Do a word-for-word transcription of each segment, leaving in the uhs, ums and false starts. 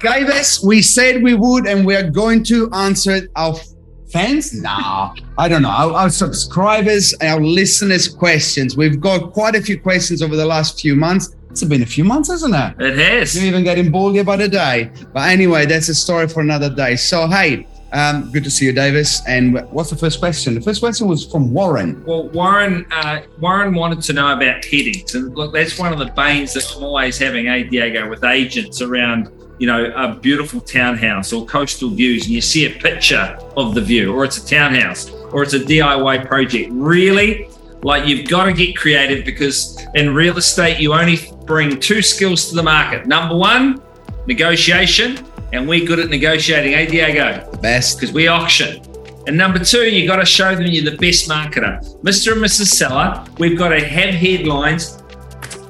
Bayliss, we said we would, and we are going to answer our fans. Nah, I don't know. Our, our subscribers, our listeners' questions. We've got quite a few questions over the last few months. It's been a few months, hasn't it? It has. You're even getting baldy by the day. But anyway, that's a story for another day. So, hey, um, good to see you, Davis. And what's the first question? The first question was from Warren. Well, Warren uh, Warren wanted to know about headings. And look, that's one of the banes that I'm always having, eh, Diego, with agents around, you know, a beautiful townhouse or coastal views, and you see a picture of the view, or it's a townhouse, or it's a D I Y project. Really? Like, you've got to get creative, because in real estate, you only bring two skills to the market. Number one, negotiation, and we're good at negotiating, eh, Diego? The best. Because we auction. And number two, you got to show them you're the best marketer. Mister and Missus Seller, we've got to have headlines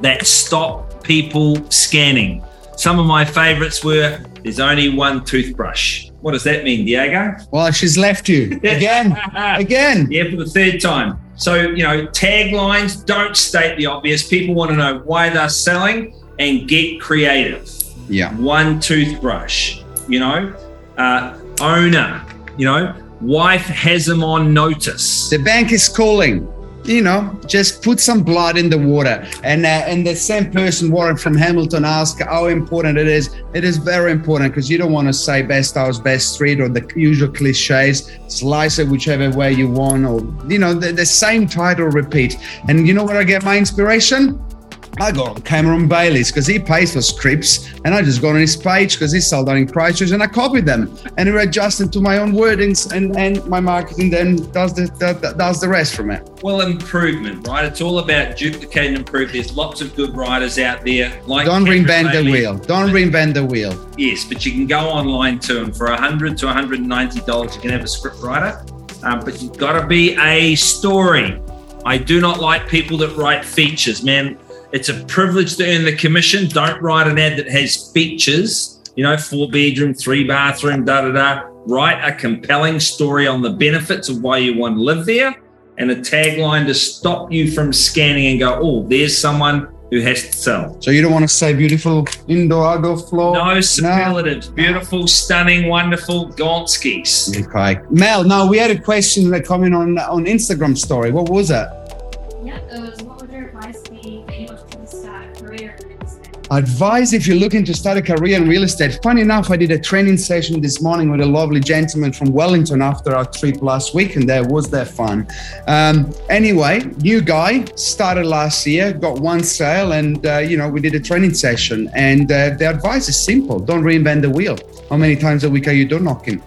that stop people scanning. Some of my favorites were, there's only one toothbrush. What does that mean, Diego? Well, she's left you again, again. Yeah, for the third time. So, you know, taglines, don't state the obvious. People want to know why they're selling, and get creative. Yeah. One toothbrush, you know, uh, owner, you know, wife has them on notice. The bank is calling. You know, just put some blood in the water. And uh, and the same person, Warren from Hamilton, asked how important it is. It is very important, because you don't want to say best house, best street, or the usual cliches. Slice it whichever way you want, or, you know, the, the same title repeat. And you know where I get my inspiration? I got on Cameron Bailey's, because he pays for scripts, and I just got on his page because he sold out in Christchurch, and I copied them and I adjusted to my own wordings, and, and my marketing then does the, the does the rest from it. Well, improvement, right? It's all about duplicate and improve. There's lots of good writers out there. Like Don't Kendrick reinvent Bailey. the wheel. Don't reinvent the wheel. Yes, but you can go online to them for one hundred dollars to one hundred ninety dollars. You can have a script writer, um, but you've got to be a story. I do not like people that write features, man. It's a privilege to earn the commission. Don't write an ad that has features, you know, four bedroom, three bathroom, da, da, da. Write a compelling story on the benefits of why you want to live there, and a tagline to stop you from scanning and go, oh, there's someone who has to sell. So you don't want to say beautiful indoor, outdoor floor? No superlatives. No. Beautiful, stunning, wonderful Gonskis. Okay. Mel, now we had a question that came in on, on Instagram story. What was it? Yeah, it was, what would your advice be if you're looking to start a career in real estate? Advice if you're looking to start a career in real estate. Funny enough, I did a training session this morning with a lovely gentleman from Wellington after our trip last week, and that was that fun. Um, anyway, new guy, started last year, got one sale, and, uh, you know, we did a training session. And uh, the advice is simple. Don't reinvent the wheel. How many times a week are you door knocking?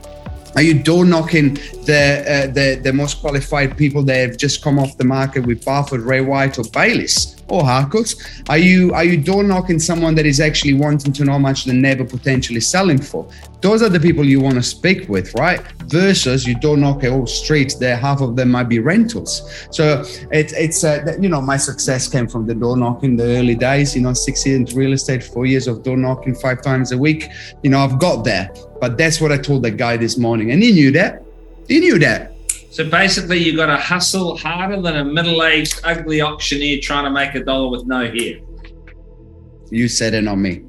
Are you door knocking the, uh, the the most qualified people that have just come off the market with Barford, Ray White, or Bayliss, or Harcourt's? Are you are you door knocking someone that is actually wanting to know how much the neighbor potentially selling for? Those are the people you want to speak with, right? Versus you door knock a whole street there, half of them might be rentals. So it, it's uh, you know, my success came from the door knocking, the early days. You know, six years into real estate, four years of door knocking, five times a week. You know, I've got there. But that's what I told the guy this morning, and he knew that. He knew that. So basically, you got to hustle harder than a middle-aged, ugly auctioneer trying to make a dollar with no hair. You said it on me.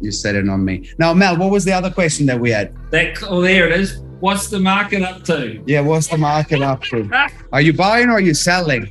You said it on me. Now, Mel, what was the other question that we had? That, oh, there it is. What's the market up to? Yeah, what's the market up to? Are you buying or are you selling?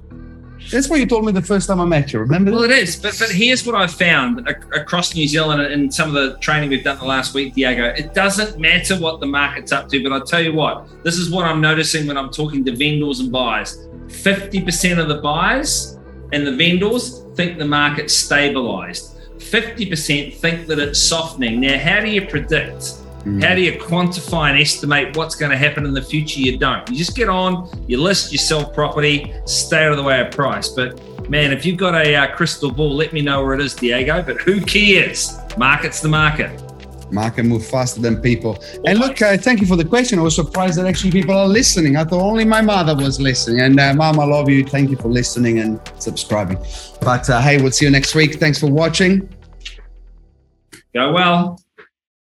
That's what you told me the first time I met you, remember? Well, it is. But, but here's what I found across New Zealand and some of the training we've done the last week, Diego. It doesn't matter what the market's up to, but I'll tell you what. This is what I'm noticing when I'm talking to vendors and buyers. fifty percent of the buyers and the vendors think the market's stabilised. fifty percent think that it's softening. Now, how do you predict? Mm. How do you quantify and estimate what's going to happen in the future? You don't. You just get on, you list, you sell property, stay out of the way of price. But, man, if you've got a uh, crystal ball, let me know where it is, Diego. But who cares? Market's the market. Market move faster than people. Always. And look, uh, thank you for the question. I was surprised that actually people are listening. I thought only my mother was listening. And, uh, Mom, I love you. Thank you for listening and subscribing. But, uh, hey, we'll see you next week. Thanks for watching. Go well.